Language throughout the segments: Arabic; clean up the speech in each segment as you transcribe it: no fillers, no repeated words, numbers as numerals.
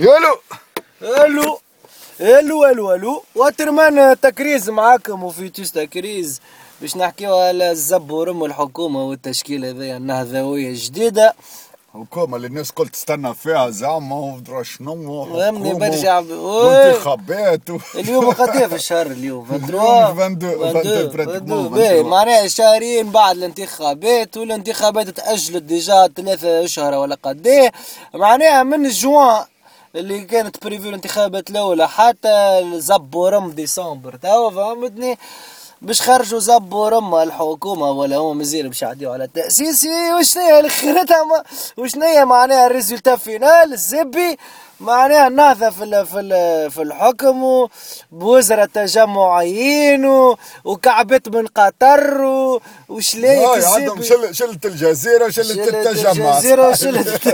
الو الو الو الو الو واترمان تكريز معاكم وفيتوس تكريز باش نحكيو على الزب ورم الحكومه والتشكيل هذايا النهضويه الجديده. الحكومه اللي الناس كل تستنى فيها زعما ومدرا شنو فهمني برجع وانتخابات اليوم قضيه في الشهر اليوم 22 باهي معناها شهرين بعد الانتخابات والانتخابات تاجلت ديجا 3 أشهر ولا قديه معناها من جوان اللي كانت بريفيو الانتخابات الاولى حتى زب ورم ديسمبر توا فهمتني باش خرجوا زب ورم الحكومه ولا هو مازال باش يعديو على التاسيسي وشناهي الاخرتها وشناهي معناها الريزلتا فينال الزبي معناها النهضه في الحكم ووزراء تجمعيين وكعبت من قطر وشلايك عندهم شلت الجزيره شلت التجمع شلت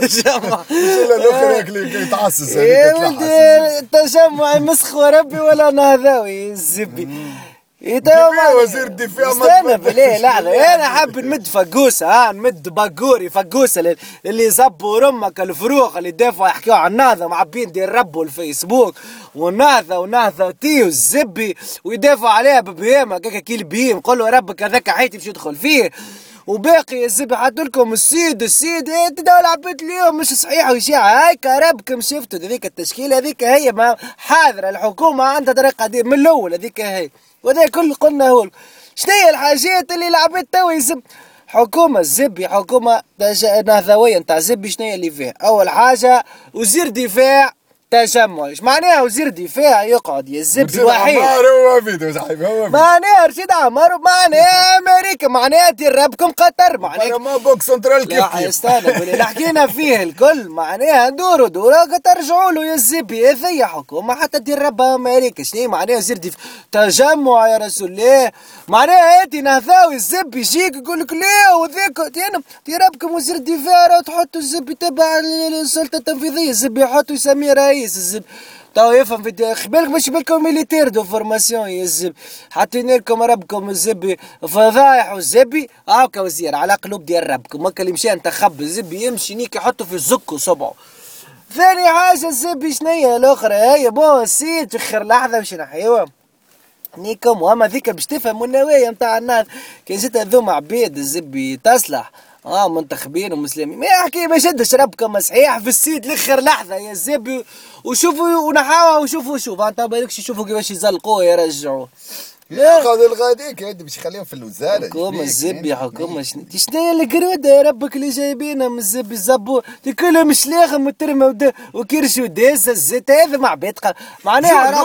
الاخرى اللي يتعسس يا ولدي التجمع مسخو ربي ولا نهضاوي الزبي وزير الدفاع استنى بالله لا انا حاب نمد فقوسه نمد باكوري فقوسه اللي زبوا رمك الفروخ اللي دافعوا يحكيوا على النهضه معبين دير ربوا الفيسبوك والنهضه ونهضتي والزبي ويدافعوا عليها ببهيمه هكاك كي البهيم قول له ربك هذاك حياتي باش يدخل فيه وباقي الزبي حط لكم السيد تداول عبيت اليوم مش صحيح وشاع هاكا ربكم شفتوا هذيك التشكيله هذيك هي حاضره الحكومه عندها طريقه من الاول هذيك هي وهذا كل قلنا هو شناهي الحاجات اللي لعبت توا يزب حكومه الزبي حكومه نهضويه نتاع زبي شناهي اللي فيها اول حاجه وزير دفاع تجمعي معناها وزير دفاع يقعد يا الزبي وحيد هو فيديو صاحبي هو معناها رشيد عمار معناها امريكا معناها دير ربكم قطر معناها ما بوك سنترال كيف استنى حكينا فيه الكل معناها دوروا ترجعوا له يا الزبي هذيا حكومه حتى دير ربها امريكا شنو معناها وزير دفاع تجمع يا رسول الله معناها هادي نهضاوي الزبي يجيك يقول لك لا وذاك دير ربكم وزير دفاع راه تحطوا الزبي تبع السلطه التنفيذيه الزبي يحطوا يسميه رئيس الزب تو يفهم في خبالك مش بالكم ميليتير دو فورماسيون يا الزب حاطين لكم ربكم الزبي فضايح والزبي هاكا وزير على قلوب ديال ربكم هاكا اللي مشى انتخب الزبي يمشي نيك يحطه في الزك وصبعه ثاني حاجه الزبي شنيا الاخرى هي بون سيت في اخر لحظه باش نحيوها نيكم وهم هذيك باش تفهموا النوايا نتاع الناس كي جات هذوما عبيد الزبي تصلح منتخبين ومسلمين ما يحكي ما شدش ربكم صحيح في السيد لاخر لحظه يا الزبي وشوفوا ونحاوها وشوف انت بالكش شوفوا كيفاش يزلقوه يرجعوه ياخذ الغاديك هادي باش يخليهم في الوزاره حكومه الزبي حكومه شناهي القروده يا ربك اللي جايبينها من الزبي زبوا كلهم شلاخم وترمى وكرش وداز الزيت هذا مع بيت معناها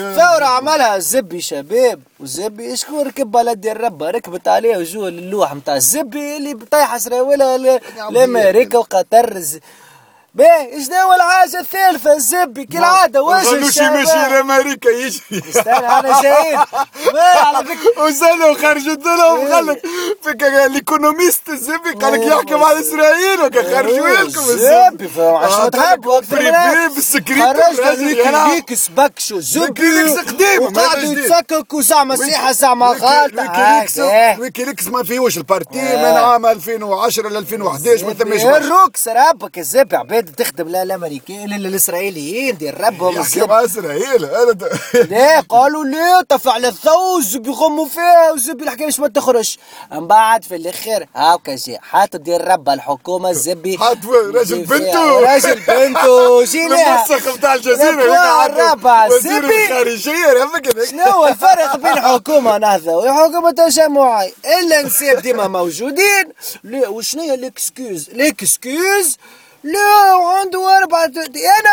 ثوره عملها الزبي شباب والزبي شكون ركب على دير ربها ركبت عليه وجوه اللوح نتاع الزبي اللي طايحه سراولها لامريكا وقطر باهي شنو الحاجه الثالثه الزبي كالعاده وجه الشعب ماشي لامريكا يجري استنى انا جايين باهي على فكره وزادوا خرجت لهم غلط فك الايكونوميست الزبي قال لك يحكي مع اسرائيل وخرجوا لكم الزبي عشان تحبوا اكثر بالسكريت خرجوا ليك سبكشوا الزبي وقعدوا يتسككوا زعما صحيحه زعما غلطه ويكيليكس ما فيهوش البارتي من عام 2010 ل 2011 ما ثماش الروكس ربك الزبي تخدم لا الامريكان للاسرائيليين دير ربهم يا اسرائيل لا قالوا لا طفى على الضوء والزبي يغموا فيها والزبي الحكايه مش ما تخرجش من بعد في الاخر هاكا جا حاط دير ربها الحكومه الزبي حاط راجل بنته جي لها المنسق نتاع الجزيره هنا وزير الخارجيه شنو هو الفرق بين حكومه نهضويه وحكومه تجمعي الانساب ديما موجودين وشنو هي الاكسكيوز لا وعنده 4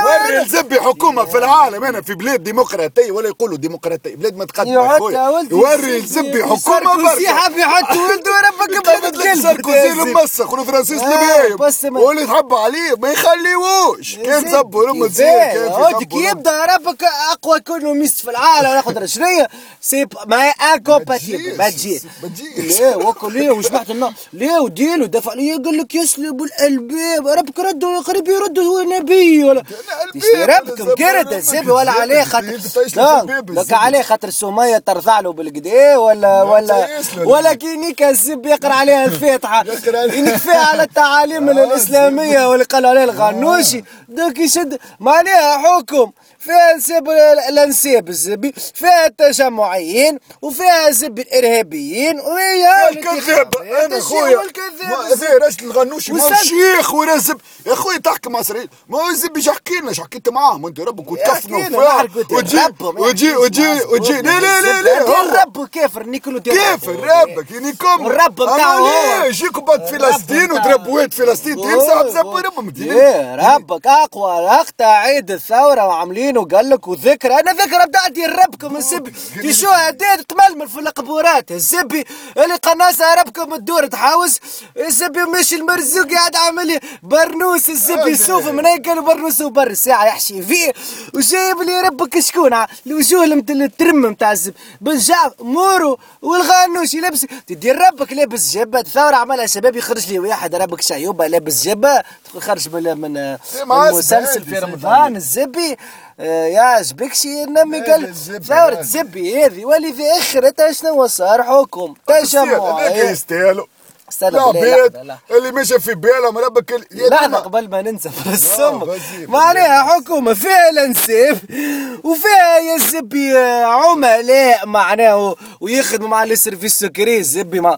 وين الزبي حكومه في العالم انا في بلاد ديمقراطيه ولا يقولوا ديمقراطيه بلاد ما تقدم يوري الزبي حكومه برك يحب يحط ولده ربك بدل ساركوزي المسخ والفرنسيس البايب واللي يحب عليه ما يخليوش كان زبوا لهم زين كي يبدا ربك اقوى ايكونوميست في العالم ناخذ شنيا سي ما انكومباتيبل ما تجيش لا وكليه وشبحت النار لا وديله دفع لي يقول لك يسلب الالباب ربك يردوا قريب يردوا نبي ولا يشربكم قرد السبي ولا عليه خاطر لك عليه خاطر السمية ترضع له بالقدي ولا ولا ولا كينيك السب يقرأ عليها الفاتحة ينكفيها على التعاليم الإسلامية واللي قالوا عليه الغنوشي دوك يشد ما عليها حكم فيها سب الانساب الزبي فيها التجمعيين وفيها سب الارهابيين وهي الكذاب. انا خويا هذا راجل الغنوشي شيخ ورازب يا خويا تحكم عسرائيل ما هو الزب باش يحكي لنا حكيت معاهم انت ربك وتكفنوا وتجي وتجي وتجي وتجي لا لا لا لا ربك كافر نيكولو كافر ربك نيكم ربك تاعو يجيكم بعد فلسطين وتربوات فلسطين تنسى بزبرهم ربك اقوى اخت عيد الثوره وعاملين وقال لك وذكرى انا ذكرى بتاعتي ربكم الزب في شهداء تململ في القبورات الزبي اللي قناصه ربكم الدور تحاوس الزبي مش المرزوق قاعد عامل برنوس الزب يسوف من هيك قالوا برنوس وبر ساعه يحشي فيه وجايب لي ربك شكون الوجوه الترم نتاع الزب بن جعفر مورو والغنوشي لابس تدير ربك لابس جبه ثوره عملها شباب يخرج لي واحد ربك شايوبه لابس جبه خرج من مسلسل في رمضان الزبي يا زبكشي نمي قال ثوره زبي هذه واللي في اخرتها شنو صار حكم تجمع لا بيت اللي مشى في بالهم ربك لحظة قبل ما ننسى في السمك ما عليها حكومة فيها الانساب وفيها يا الزبي عملاء معناه ويخدموا مع السيرفيس السكري الزبي مع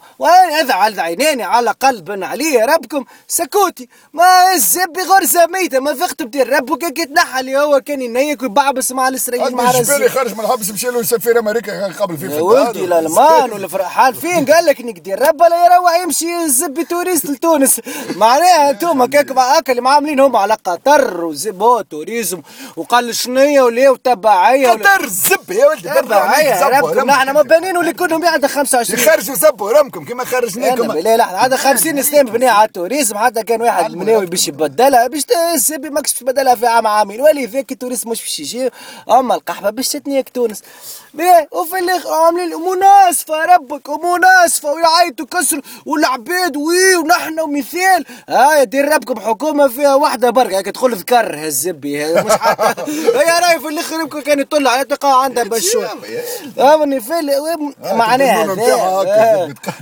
هذا على عينيني على قلب عليه ربكم سكوتي ما الزبي غرزة ميتة ما في خطبتي ربك كي تنحى اللي هو كان ينيك ويبعبس مع الاسرائيل مع الزبي الجبالي خرج من الحبس مشى له يسافر امريكا قبل في الدار ولدي الالمان والفرحان فين قال لك نقدر ربه لا يروح يمشي زبي توريست لتونس معناها انتم هكاك معاك اللي عاملين هم على قطر وزبو توريزم وقال شنية وليه وتبعية قطر الزب يا ولدي تبعية ربكم نحن ما بنينوا اللي كلهم عندنا 25 يخرجوا زبوا رمكم كما خرجناكم لا لا عندنا 50 سنة بنيها على التوريزم حتى كان واحد مناوي باش يبدلها باش الزبي ماكش باش يبدلها في عام عامين ولي ذاك التوريزم مش باش يجي اما القحبة باش تتنيك تونس وفي اللي عاملين مناصفة ربك ومناصفة ويعيطوا كسروا العباد وي ونحن ومثال هاي دير ربكم حكومه فيها واحده برك هاك تدخل ذكر هالزبي مش حتى هي راهي في الاخر يمكن كان يطلع تلقاها عندها بشوي فهمني معناها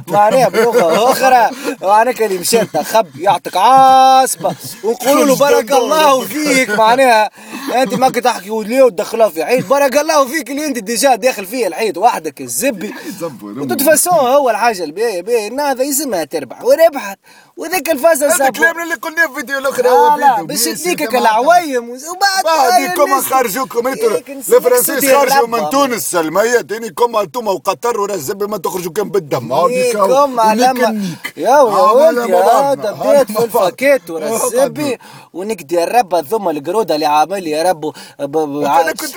معناها بلغه اخرى معناها اللي مشى تخب يعطيك عاصبه ونقولوا له بارك الله فيك معناها انت ما كنت تحكي وليه وتدخلها في عيد بارك الله فيك اللي انت ديجا داخل فيه العيد وحدك الزبي وتتفاسون هو الحاجه الباهيه باهي هذا يزمها تربح وربحت وذاك الفازه زبون هذا كلامنا اللي قلناه في فيديو الاخرى لا باش تديكك العوايم وبعد كما خرجوكم الفرنسيس خرجوا من تونس المية ديني كما انتم وقطر ورزب ما تخرجوا كان بالدم كما علم يا ولدي هذا بيت في الفاكيت ورزبي ونقدر الرب الذمه القروده اللي عامل يا رب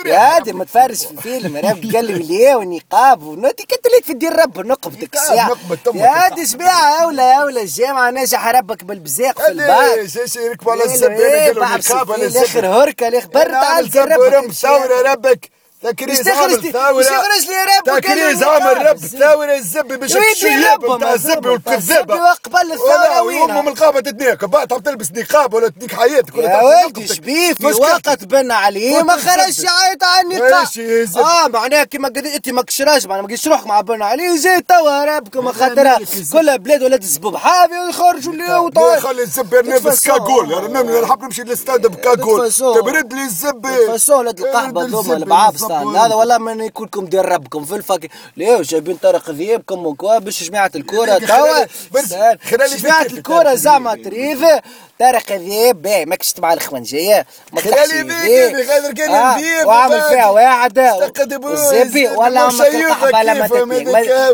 هذه ما تفرش في فيلم رب قال لي ونقاب ونوتي كتليت في دير رب نقبتك الساعه هذه شبيعه يا ولا الجامعه ناجح ربك بالبزاق في الباب يشيرك على الزبير قالوا نقاب على الزبير هركه اللي خبرت على ربك ثوره ربك تكريز عامل ثوره تكريز عامل رب ثوره الزبي باش الشياب نتاع الزبي والكذابه قبل الثوره وين امهم القابه تدنيك بعدها تلبس نقاب ولا تدنيك حياتك ولا تعطيك شبيه في وقت بن عليه ما خرجش يعيط على النقاب معناها كيما انت ما كشراش معناها ما كيش روحك مع بن عليه جاي توا ربكم خاطر كل بلاد ولات الزبوب حافي ويخرجوا اللي هو طايح خلي الزبي يلبس كاكول انا نحب نمشي للستاد بكاكول تبرد لي الزبي فصولة القحبه ذوما البعابس هذا ولا من يكونكم دير ربكم في الفاكهه ليه جايبين طريق ذيابكم وكوا باش جماعه الكره توا جماعه الكره زعما تريف طريق ذياب باهي ماكش مع الخونجيه ما خلالي بيدي غادر كان ندير وعامل فيها واحد الزبي ولا متقحب على ما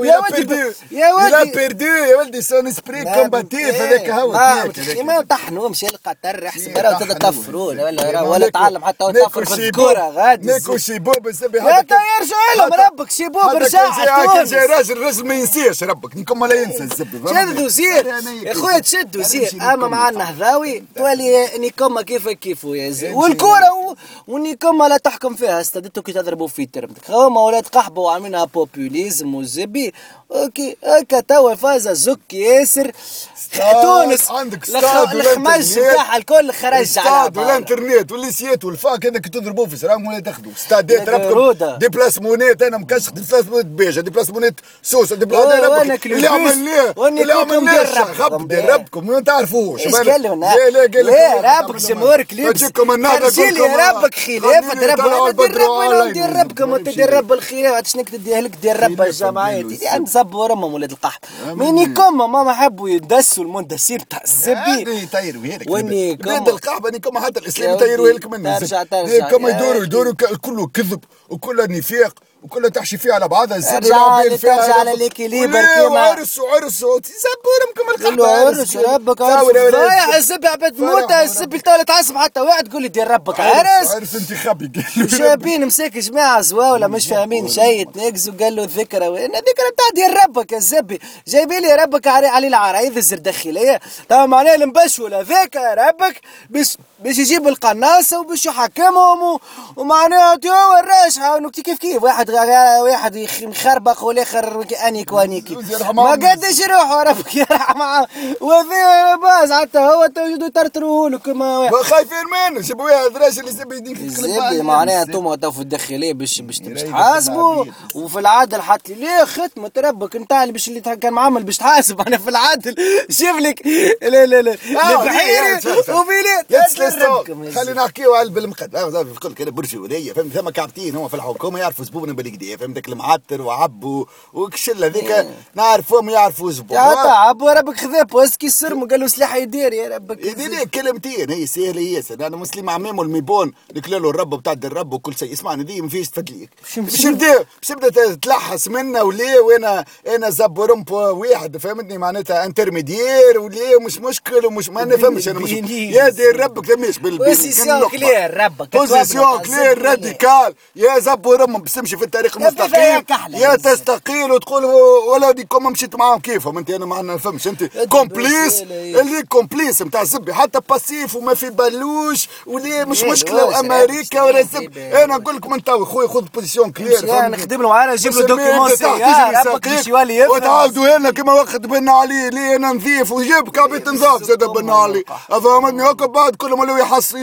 يا ولدي يا ولدي بيردو يا ولدي سون اسبري كومباتيف هذاك هو ما طحنو مشى لقطر احسن برا تطفرون ولا تعلم حتى تطفر في الكره غادي ناكل شي بوب الزبي هذا يرجع لهم ربك شي بوب رجع كي راجل رجل ما ينساش ربك نكم لا ينسى الزبي شدوا زير يا خويا تشدوا زير اما مع النهضاوي تولي نكم كيفك كيفو يا زين والكره والنقمة لا تحكم فيها. استدتوا كي تضربوا في ترمتك هما ولاد قحبة وعاملينها بوبوليزم وزبي اوكي هكا توا فازة زك ياسر تونس عندك الخماج تاعها الكل خرج على الستاد والانترنت والليسيات والفاك هذاك تضربوا في سراهم ولا تاخذوا ستادات ربكم ديبلاسمونات. انا مكشخ ديبلاسمونات بيجا ديبلاسمونات سوسه ديبلاسمونات اللي عمل ليه اللي عمل ليه غب دربكم ما تعرفوش لا لا ربك جمهور كليبس ارجيلي ربك خلافة دربوا دربوا ندير ربكم تدرب الخلافة شنك تديها لك دير رب الجماعية صبوا رمهم ولاد القحط منيكم ما حبوا يدسوا المندسين تاع الزبي يطيروا هذاك ولاد القحبه نيكم حتى الاسلام يطيروا لك منهم نيكم يدوروا كله كذب وكله نفاق وكله تحشي فيه على بعضها الزبي يلعبوا فيها على ليكيليبر كيما عرسوا تزبرمكم القحبه عرس ربك ضايع الزبي عباد موت الزبي تاع تعصب حتى واحد قول لي دير ربك عرس عرس انتخابي شابين مساك جماعه زواوله مش فاهمين شيء تناقزوا قال له ذكرى ذكرى تاع دير ربك يا الزبي جايبين لي ربك علي العرايض الزردخيليه توا معناها المبشول هذاك ربك باش يجيب القناصه وباش يحكمهم ومعناها هو الراشحه كيف واحد مخربق والاخر انيك وانيكي ما قدش يروحوا ربك يرحم وفي باز حتى هو توجدوا ترتروه له كما خايفين منه جابوا لها الدراج اللي يسبي يديك الزبي معناها انتم تو في الداخليه باش تحاسبوا وفي العدل حتى ليه ختمه ربك نتاع اللي باش اللي كان معامل باش تحاسب انا في العدل شوف لك لا لا لا البحيري وفي خلينا نحكيو على بالمقد نقول لك انا برجوليه فهمت ثم كعبتين هما في الحكومه يعرفوا زبون بالكدا فهمت ذاك المعتر وعبو والشله ذيك نعرفهم يعرفوا زبون يا عبو ربك خذا بوسكي السرم قال له سلاح يدير يا ربك يدير لك كلمتين هي سهله ياسر انا مسلم عمامو الميبون نكلا له الرب بتاع الرب وكل شيء اسمعني ذي ما فيش تفدليك باش نبدا تلحس منا وليه وانا زبورم واحد فهمتني معناتها انترميديير وليه ومش مشكل ومش ما نفهمش انا مش يا دير ربك تمشي بالبوزيسيون كلير ربك بوزيسيون كلير راديكال يا زبورم تمشي في الطريق المستقيم يا تستقيل وتقول ولا ديكم مشيت معاهم كيفهم انت انا ما نفهمش انت كومبليس اللي كومبليس نتاع الزبي حتى باسيف وما في بالوش وليه مش مشكله وامريكا ولا زب انا نقول لكم انت خويا خذ بوزيسيون كلير نخدم له معانا نجيب له دوكيومونسي يا ربك باش يولي يفهم وتعاودوا لنا كما وقت بن علي ليه انا نظيف وجيب كعبة نظاف زاد بن علي فهمتني هكا بعد كلهم ولاو يلحسوا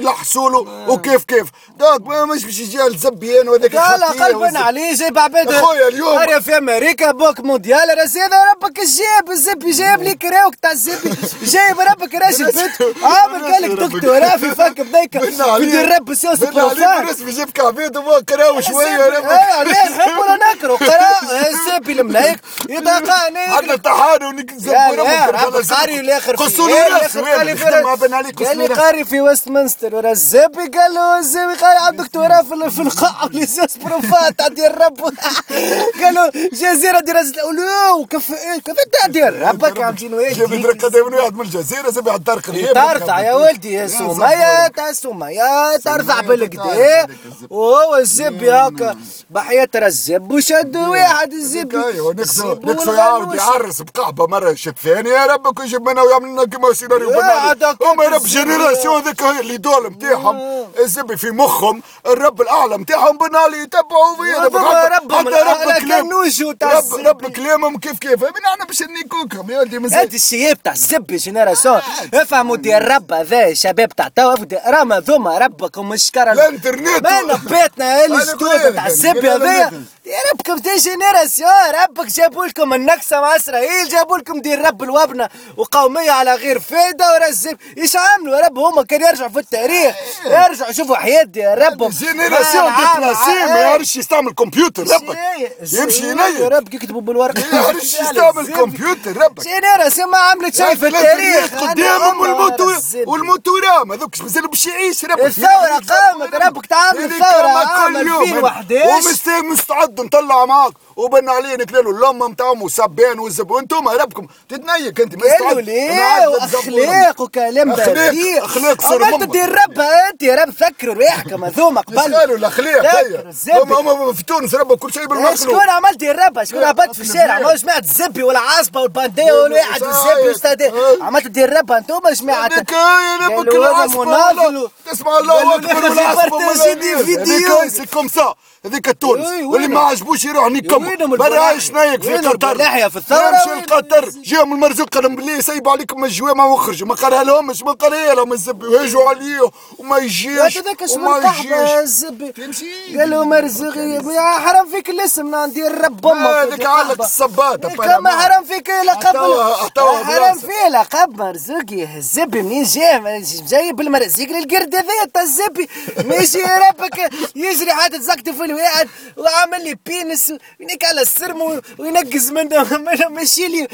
له وكيف كيف دونك مش باش يجي الزبي انا وهذاك بن علي جايب عباد خويا اليوم قريه في امريكا بوك مونديال راس هذا ربك الجاب الزبي جايب لي كراوك تاع الزبي جايب ربك راجل بنت عامل قالك دكتوراه في فك بذاك بدي الرب سياسه بروفان الرسمي جاب كعبيد وكراو شويه ربك انا نحب ولا نكره قرا الزبي الملايك يتقاني عندنا الطحانه ونزبوا ربك قاري الاخر قصوا لي قاري في ويستمنستر ورا الزبي قال له الزبي قاري عندك دكتوراه في القاع اللي سياسه بروفان تعدي الرب قالوا جزيره دي راس الاولو كيف تعدي ربك عم جنويش جبت رقدة من واحد من الجزيره زبيح الطرق ترضع يا ولدي يا سميه تاع سميه ترضع بالقدا وهو الزب هكا بحياه الزب وشد واحد الزب نكسو يعاود يعرس بقحبه مره شد ثانيه يا ربك ويجيب منها ويعمل لنا كيما سيناريو هما رب جينيراسيون ذيك اللي دول نتاعهم الزب في مخهم الرب الاعلى نتاعهم بنالي يتبعوا فيه رب كلامهم كيف من انا باش نيكوكم يا ولدي مزال هاد الشباب تاع الزبي جينيراسيون افهموا ديال رب هذا الشباب تاع توا راه مذومه ربكم الشكر الانترنت انا بيتنا الجدود تاع الزبي هذايا يا ربكم تاع جينيراسيون ربك جابوا لكم النكسه مع اسرائيل جابوا لكم ديال رب الوبنه وقوميه على غير فايده ورا الزبي ايش عملوا رب هما كان يرجعوا في التاريخ يرجعوا شوفوا حياه ديال ربهم جينيراسيون ديبلاسي ما يعرفش يستعمل كمبيوتر ربك يمشي ينير ربك يكتبوا بالورق يعرفش يستعمل كمبيوتر ربك جينيراسيون ما عملت شيء في التاريخ قدامهم والموتورام هذوك مازالوا باش يعيش ربك الثوره قامت ربك تعمل الثوره عام 2011 ومستعد نطلع معاك وبن عليه نكللوا اللمه نتاعهم وسبان والزب وانتم ربكم تتنيك انت ما استعملوا اخلاق وكلام بديع اخلاق صرمه انت دير ربها انت يا رب فكر ريحك مذومك بل قالوا الاخليه هم في تونس ربوا كل شيء بالمخلوق. شكون عملت الربا؟ شكون هبط في الشارع؟ ما جماعه الزبي ولا عاصبه والبانديه ولا واحد الزبي واستاذ عملت دير الربا انتم جماعه مناضل. تسمع الله اكبر والعاصبه ولا سي كوم سا هذيك التونس واللي ما عجبوش يروح نيكم برا شنايك في قطر لحيه في الثوره مشي لقطر جاهم المرزوق قالهم بالله سايبوا عليكم الجوامع وخرجوا ما قالها لهمش ما قالها لهم الزبي ويجوا عليه وما يجيش وما يجيش تمشي قال لهم مرزوق يا حرام فيك الاسم ندير رب امك هذيك علق الصباط كما حرام فيك لقب حرام فيه لقب مرزوقي الزبي منين جاي جايب المرزيق للقرد هذايا تاع الزبي ماشي ربك يجري حتى تزكتف واحد وعمل لي بينس وينك على السرم وينقز منه ماشي لي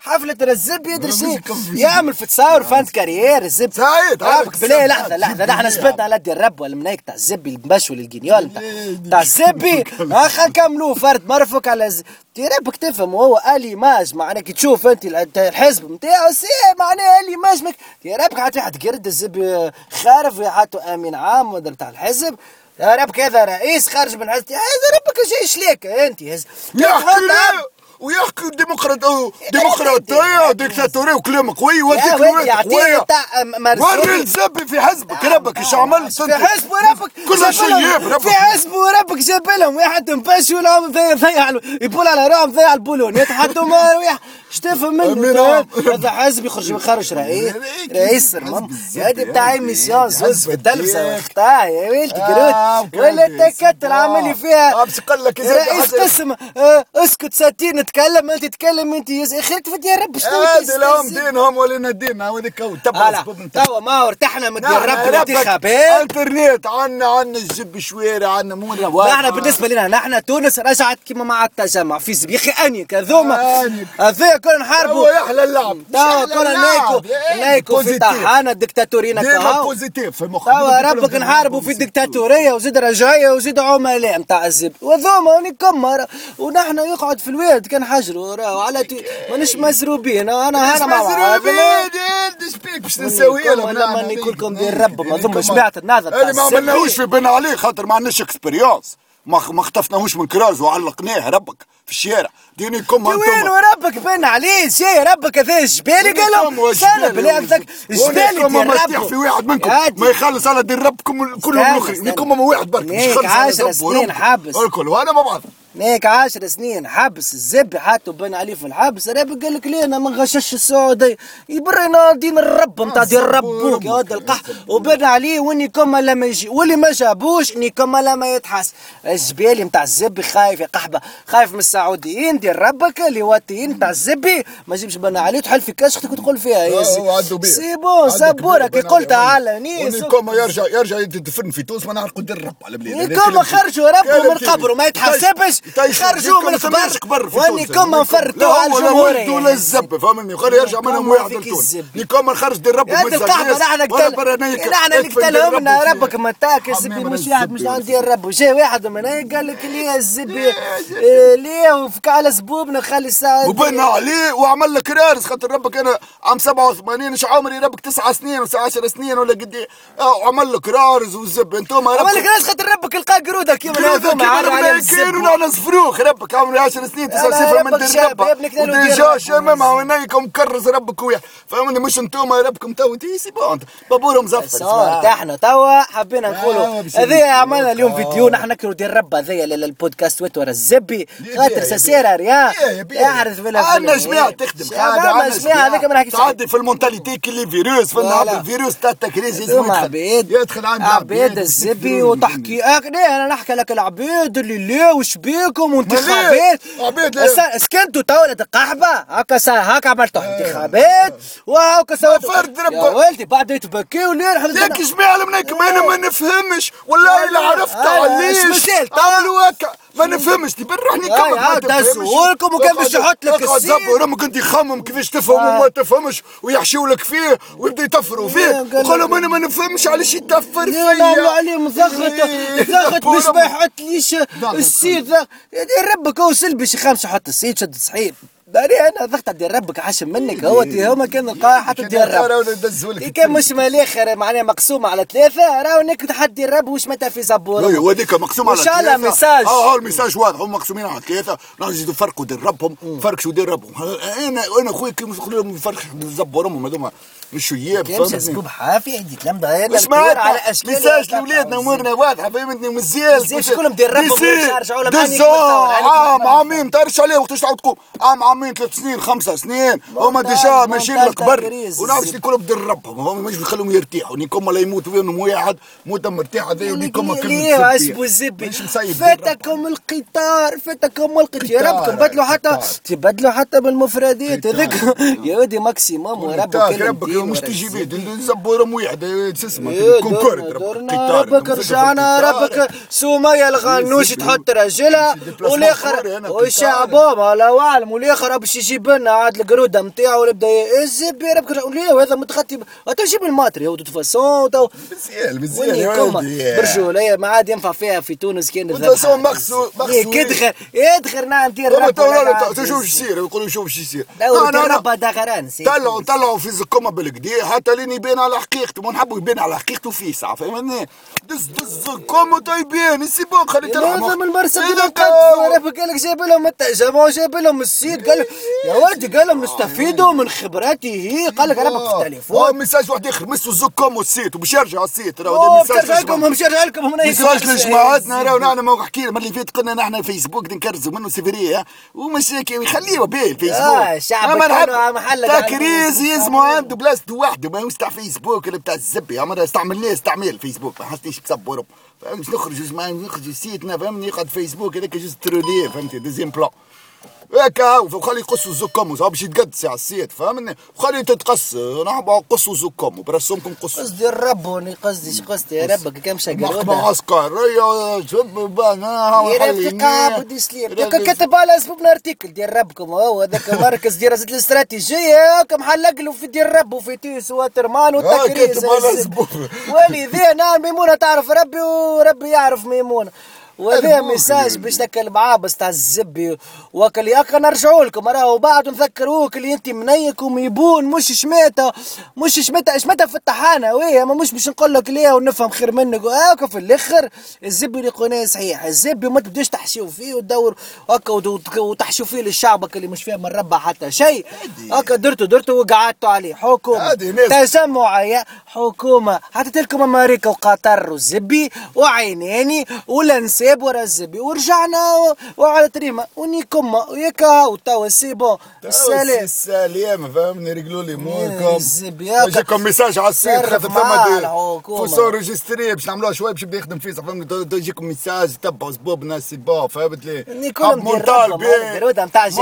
حفله الزب يدري شيء يعمل في تصاور فانت كارير الزب سعيد عابك بالله. لحظه لحظه احنا سبتنا على دي الرب والمنايك تاع الزبي المبشول الجنيال تاع الزبي اخا كملوه فرد مرفوك على دي ربك تفهم هو اليماج معناها كي تشوف انت الحزب نتاعو سي معناها اليماج مك دي ربك عطيه حد قرد الزب خارف يعطوا امين عام ولا تاع الحزب يا رب كذا رئيس خارج من عزتي هذا ربك جاي شليك انت ويحكي ديمقراطية ديكتاتورية وكلام قوي وذيك قوية وري الزبي في حزبك ربك ايش عملت في حزب وربك كل شيء في حزب وربك جاب لهم واحد مباشر ولا ضيع يبول على راهم ضيع البولونيات حتى ما يروح اش تفهم منه هذا حزب يخرج ويخرج رئيس هذه بتاع ميسيون زوز والدلبسة والخطا يا ويلتي قرود ولا تكتل عملي فيها رئيس قسم اسكت ساتين تكلم انت تتكلم انت يا اخيك في دير رب شنو هذا لهم دينهم ولا ديننا هذاك هو تبع توا ما ارتحنا من دير رب الانتخابات انترنت عنا الجب شويره عنا مو لا احنا بالنسبه لنا نحن تونس رجعت كما مع التجمع في زبي اخي اني كذوما هذا كنا نحاربوا هو يحلى اللعب توا كنا نايكو في طحانه الدكتاتورينا تاعو بوزيتيف في المخ توا ربك نحاربوا في الدكتاتوريه وزيد رجعيه وزيد عملاء نتاع الزب وذوما ونكمر ونحن يقعد في الواد كان حجروا راهو على مانيش مزروبين انا مع ديسبيك باش نساوي لهم لما نقولكم دير رب ما ثم جماعه النهضه اللي ما عملناهوش في بن علي خاطر ما عندناش اكسبيريونس ما خطفناهوش من كراز وعلقناه ربك في الشارع دينيكم انتم وين ربك بن علي شي ربك هذا جبالي قالهم سالب لانك جبالي ما يطيح في واحد منكم ما يخلص على دير ربكم كلهم الاخرين ليكم واحد برك مش خلص 10 سنين حبس الكل وانا ما بعرف ميك 10 سنين حبس الزب حاطو بن علي في الحبس ربك قال لك ليه انا ما نغشش السعوديه يبرينا دين الرب نتاع دين ربك يا ود القح وبن علي واني كما لما يجي واللي ما جابوش اني كما لما يتحس الجبالي نتاع الزب خايف يا قحبه خايف من السعوديين دير ربك اللي واتيين نتاع الزبي ما جيبش بن علي تحل في كاشختك وتقول فيها يا سي بون صبورك كي قلت علني اني كما يرجع يدفن في تونس ما نعرفوا دير رب على بلادنا اني كما خرجوا ربهم من قبره ما يتحسبش خرجوا من الخبر واني كما نفرتوه على الجمهورية لا ولا الزب فهمني وقال يرجع منهم واحد لتونس اني كما نخرج دير ربهم من الزبيس نحن نكتلهم ربك ما تاك الزبي مش واحد مش عندي الرب وجاء واحد من هنا قال لك ليه الزبي ليه وفك على زبوبنا خلي الساعة وبنى عليه وعمل لك كرارس خاطر ربك انا عام 87 اش عمري ربك 9 سنين ولا 10 سنين ولا قد عمل لك كرارس والزب انتم ربك عمل لك كرارس خاطر ربك لقى قروده كيما هذوما على الزب فروخ ربك عمري 10 سنين 9 صفر من دير ربك وديجا شمم عونيكم كرز ربك وياه فهمني مش انتم ربكم تو تيسي بوند بابورهم زفر احنا توا حبينا نقولوا هذه عملنا اليوم فيديو نحن نكرو دير رب هذايا للبودكاست وتر الزبي خاطر ساسيره ريا يعرف بلا عندنا جماعه تخدم عندنا جماعه هذاك ما نحكيش تعدي في المونتاليتي كي لي فيروس في النهار الفيروس تاع التكريز يدخل عند عبيد الزبي وتحكي انا نحكي لك العبيد اللي لا وش بيكم وانتخابات سكنتوا تولة القحبة هكا عملتوا انتخابات وهكا سويت يا ولدي بعد يتبكيوا ليه ليك جميع المناكم انا ما نفهمش والله اللي عرفت عليش عملوا هكا ما نفهمش بنروح نكمل ما تفهمش وكيفاش يحط لك السير رمك انت خمم كيفاش تفهم وما تفهمش ويحشيو لك فيه ويبدا يتفروا فيه وقالوا انا ما نفهمش علاش يتفر فيا يعملوا عليه مزغط باش ما يحطليش السير ربك هو سلبي شي 5 حط السيد شد صحيح داري انا ضغطت ديال ربك عاش منك هو هما كان القاعه حتى ديال الرب كان مش ماليخر معناها مقسومه على ثلاثه راهو نك حد ديال الرب واش متى في زبور ايوا هذيك مقسومه على ثلاثه ميساج الميساج واضح هم مقسومين على ثلاثه راهم يزيدوا فرقوا ديال ربهم فرقشوا ديال ربهم انا خويا كي نقول لهم فرقش زبورهم هذوما مش وياه بصح اسكوب حافي عندي كلام على اشكال ميساج لولادنا امورنا واضحه فهمتني ومزيان شكون ديال ربهم يرجعوا لهم عامين ترش عليه وقتاش تعاودكم عامين 3 سنين 5 سنين هما ديجا ماشيين للكبر ونعرفش كلهم ديال ربهم هما مش نخليهم يرتاحوا نيكوما لا يموتوا فيهم واحد موت مرتاح هذايا نيكوما كلمه فاتكم القطار فاتكم القطار يا ربكم بدلوا حتى تبدلوا حتى بالمفردات هذاك يا ودي ماكسيموم وربك مش تجي بيه نزبورهم واحد تسمع كونكورد ربك رجعنا ربك سميه الغنوش تحط رجلها والاخر وشعبهم الله اعلم والاخر باش يجيب لنا عاد القروده نتاعو ويبدا يزب يا ربك وليه هذا متغطي تو جيب الماتري هو دو فاسون تو مزيان مزيان برجوليه ما عاد ينفع فيها في تونس كان فاسون مخسو يدخل يدخل نعم دير راه تشوف اش يصير يقولوا شوف اش يصير انا بدغران طلعوا في زكمه بالكدي حتى لين يبين على حقيقته ونحبوا يبين على حقيقته في ساعه فهمني دز زكمه طيبين سيبو خليك لازم المرسى ربك قال لك جايب لهم التعجبه جايب لهم السيد قال يا ولدي قال لهم نستفيدوا من خبراته قال لك ربك في التليفون ميساج واحد اخر مسوا زكم والسيد وباش يرجع السيد راه هذا ميساج مش يرجع لكم هنا ميساج لجماعتنا راهو نحن ما حكينا من اللي فات قلنا نحن فيسبوك نكرزوا منه سيفريه ومشاكل ويخليوه به الفيسبوك اما محل تاكريز يزمو عنده بلاصته وحده ماهوش تاع فيسبوك اللي تاع الزبي اما استعملناه استعمال فيسبوك ما حسيتش بصبرهم باش نخرج ما نخرج سيتنا فهمني يقعد فيسبوك هذاك جوست تروليه فهمتي دوزيام بلان هكا وخلي يقصوا زكم باش يتقدس على السيد فهمني وخلي تتقص نحبوا قصوا زكم برسمكم قصوا قصدي الرب وانا قصدي يا ربك كم شجره مخبى عسكر يا بنا يرفقا بدي سليم كتب على اسبوب ارتيكل ديال ربكم هو هذاك مركز دراسه الاستراتيجيه هكا محلق له في ديال رب وفي تيس واترمان والتكريز ولذا نعم ميمونه تعرف ربي وربي يعرف ميمونه وهذا ميساج باش تاكل العابس تاع الزبي وكل ياك نرجعوا لكم راهو بعد نذكروك اللي انت منيكم يبون مش شماته في الطحانه وي ما مش باش نقول لك ليه ونفهم خير منك هاكا في الاخر الزبي اللي قناه صحيح الزبي ما تبداش تحشيو فيه وتدور هاكا وتحشيو فيه للشعبك اللي مش فيه من ربه حتى شيء هاكا درتو وقعدتوا عليه حكومه تجمعيه حكومه حتى تلكم امريكا وقطر والزبي وعيناني والانسان ورا الزبي ورجعنا وعلى تريما ونيكم وياكا وتوا سي بون السلام السلام فهمني رجلوا لي موركم جاكم ميساج على السير خاطر فما فوسو ريجستري باش نعملوها شويه باش يخدم فيه فهمني يجيكم ميساج تبعوا زبوبنا سي بون فهمت لي مونتال بي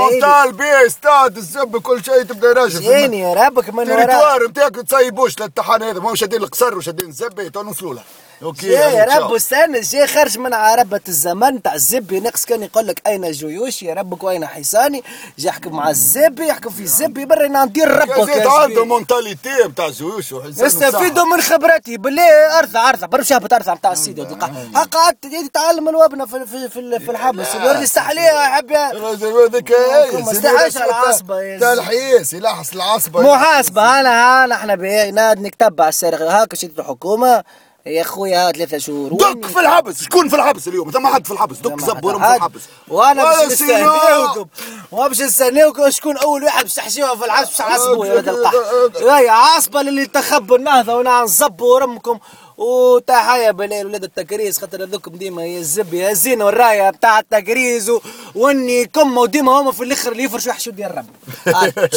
مونتال بي استاد الزب كل شيء تبدا راجل جيني يا ربك من وراك التوار نتاعك تصيبوش للطحان هذا ماهوش شادين القصر وشادين الزبي تو نوصلوا له اوكي يا رب استنى جاي خرج من عربة الزمن تاع الزبي نقص كان يقول لك اين جيوشي يا ربك واين حصاني جا يحكم مع الزبي يحكم في الزبي برينا ندير ربك يا عنده مونتاليتي تاع جيوش نستفيدوا من خبرتي بالله ارضع برشا بترضع تاع السيد تلقى قعدت تعلم الوابنه في الحبس يوري يستحليها يحب هذاك مستحاش العصبه تاع الحياس يلحس العصبه محاسبه انا احنا ناد نتبع السرقه هاكا شدت الحكومه يا خويا 3 شهور دك في الحبس شكون في الحبس اليوم ما حد في الحبس دك زبورهم في الحبس وانا باش نستناوكم وباش نستناوكم شكون اول واحد باش تحشيوها في الحبس باش تعصبوا يا ولاد القحط يا عصبه للي تخبوا النهضه وانا نزبوا رمكم وتحايا بالله ولاد التكريز خاطر هذوكم ديما يهزين والرايه نتاع التكريز واني كم وديما هما في الاخر اللي يفرشوا يحشوا ديال ربي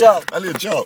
تشاو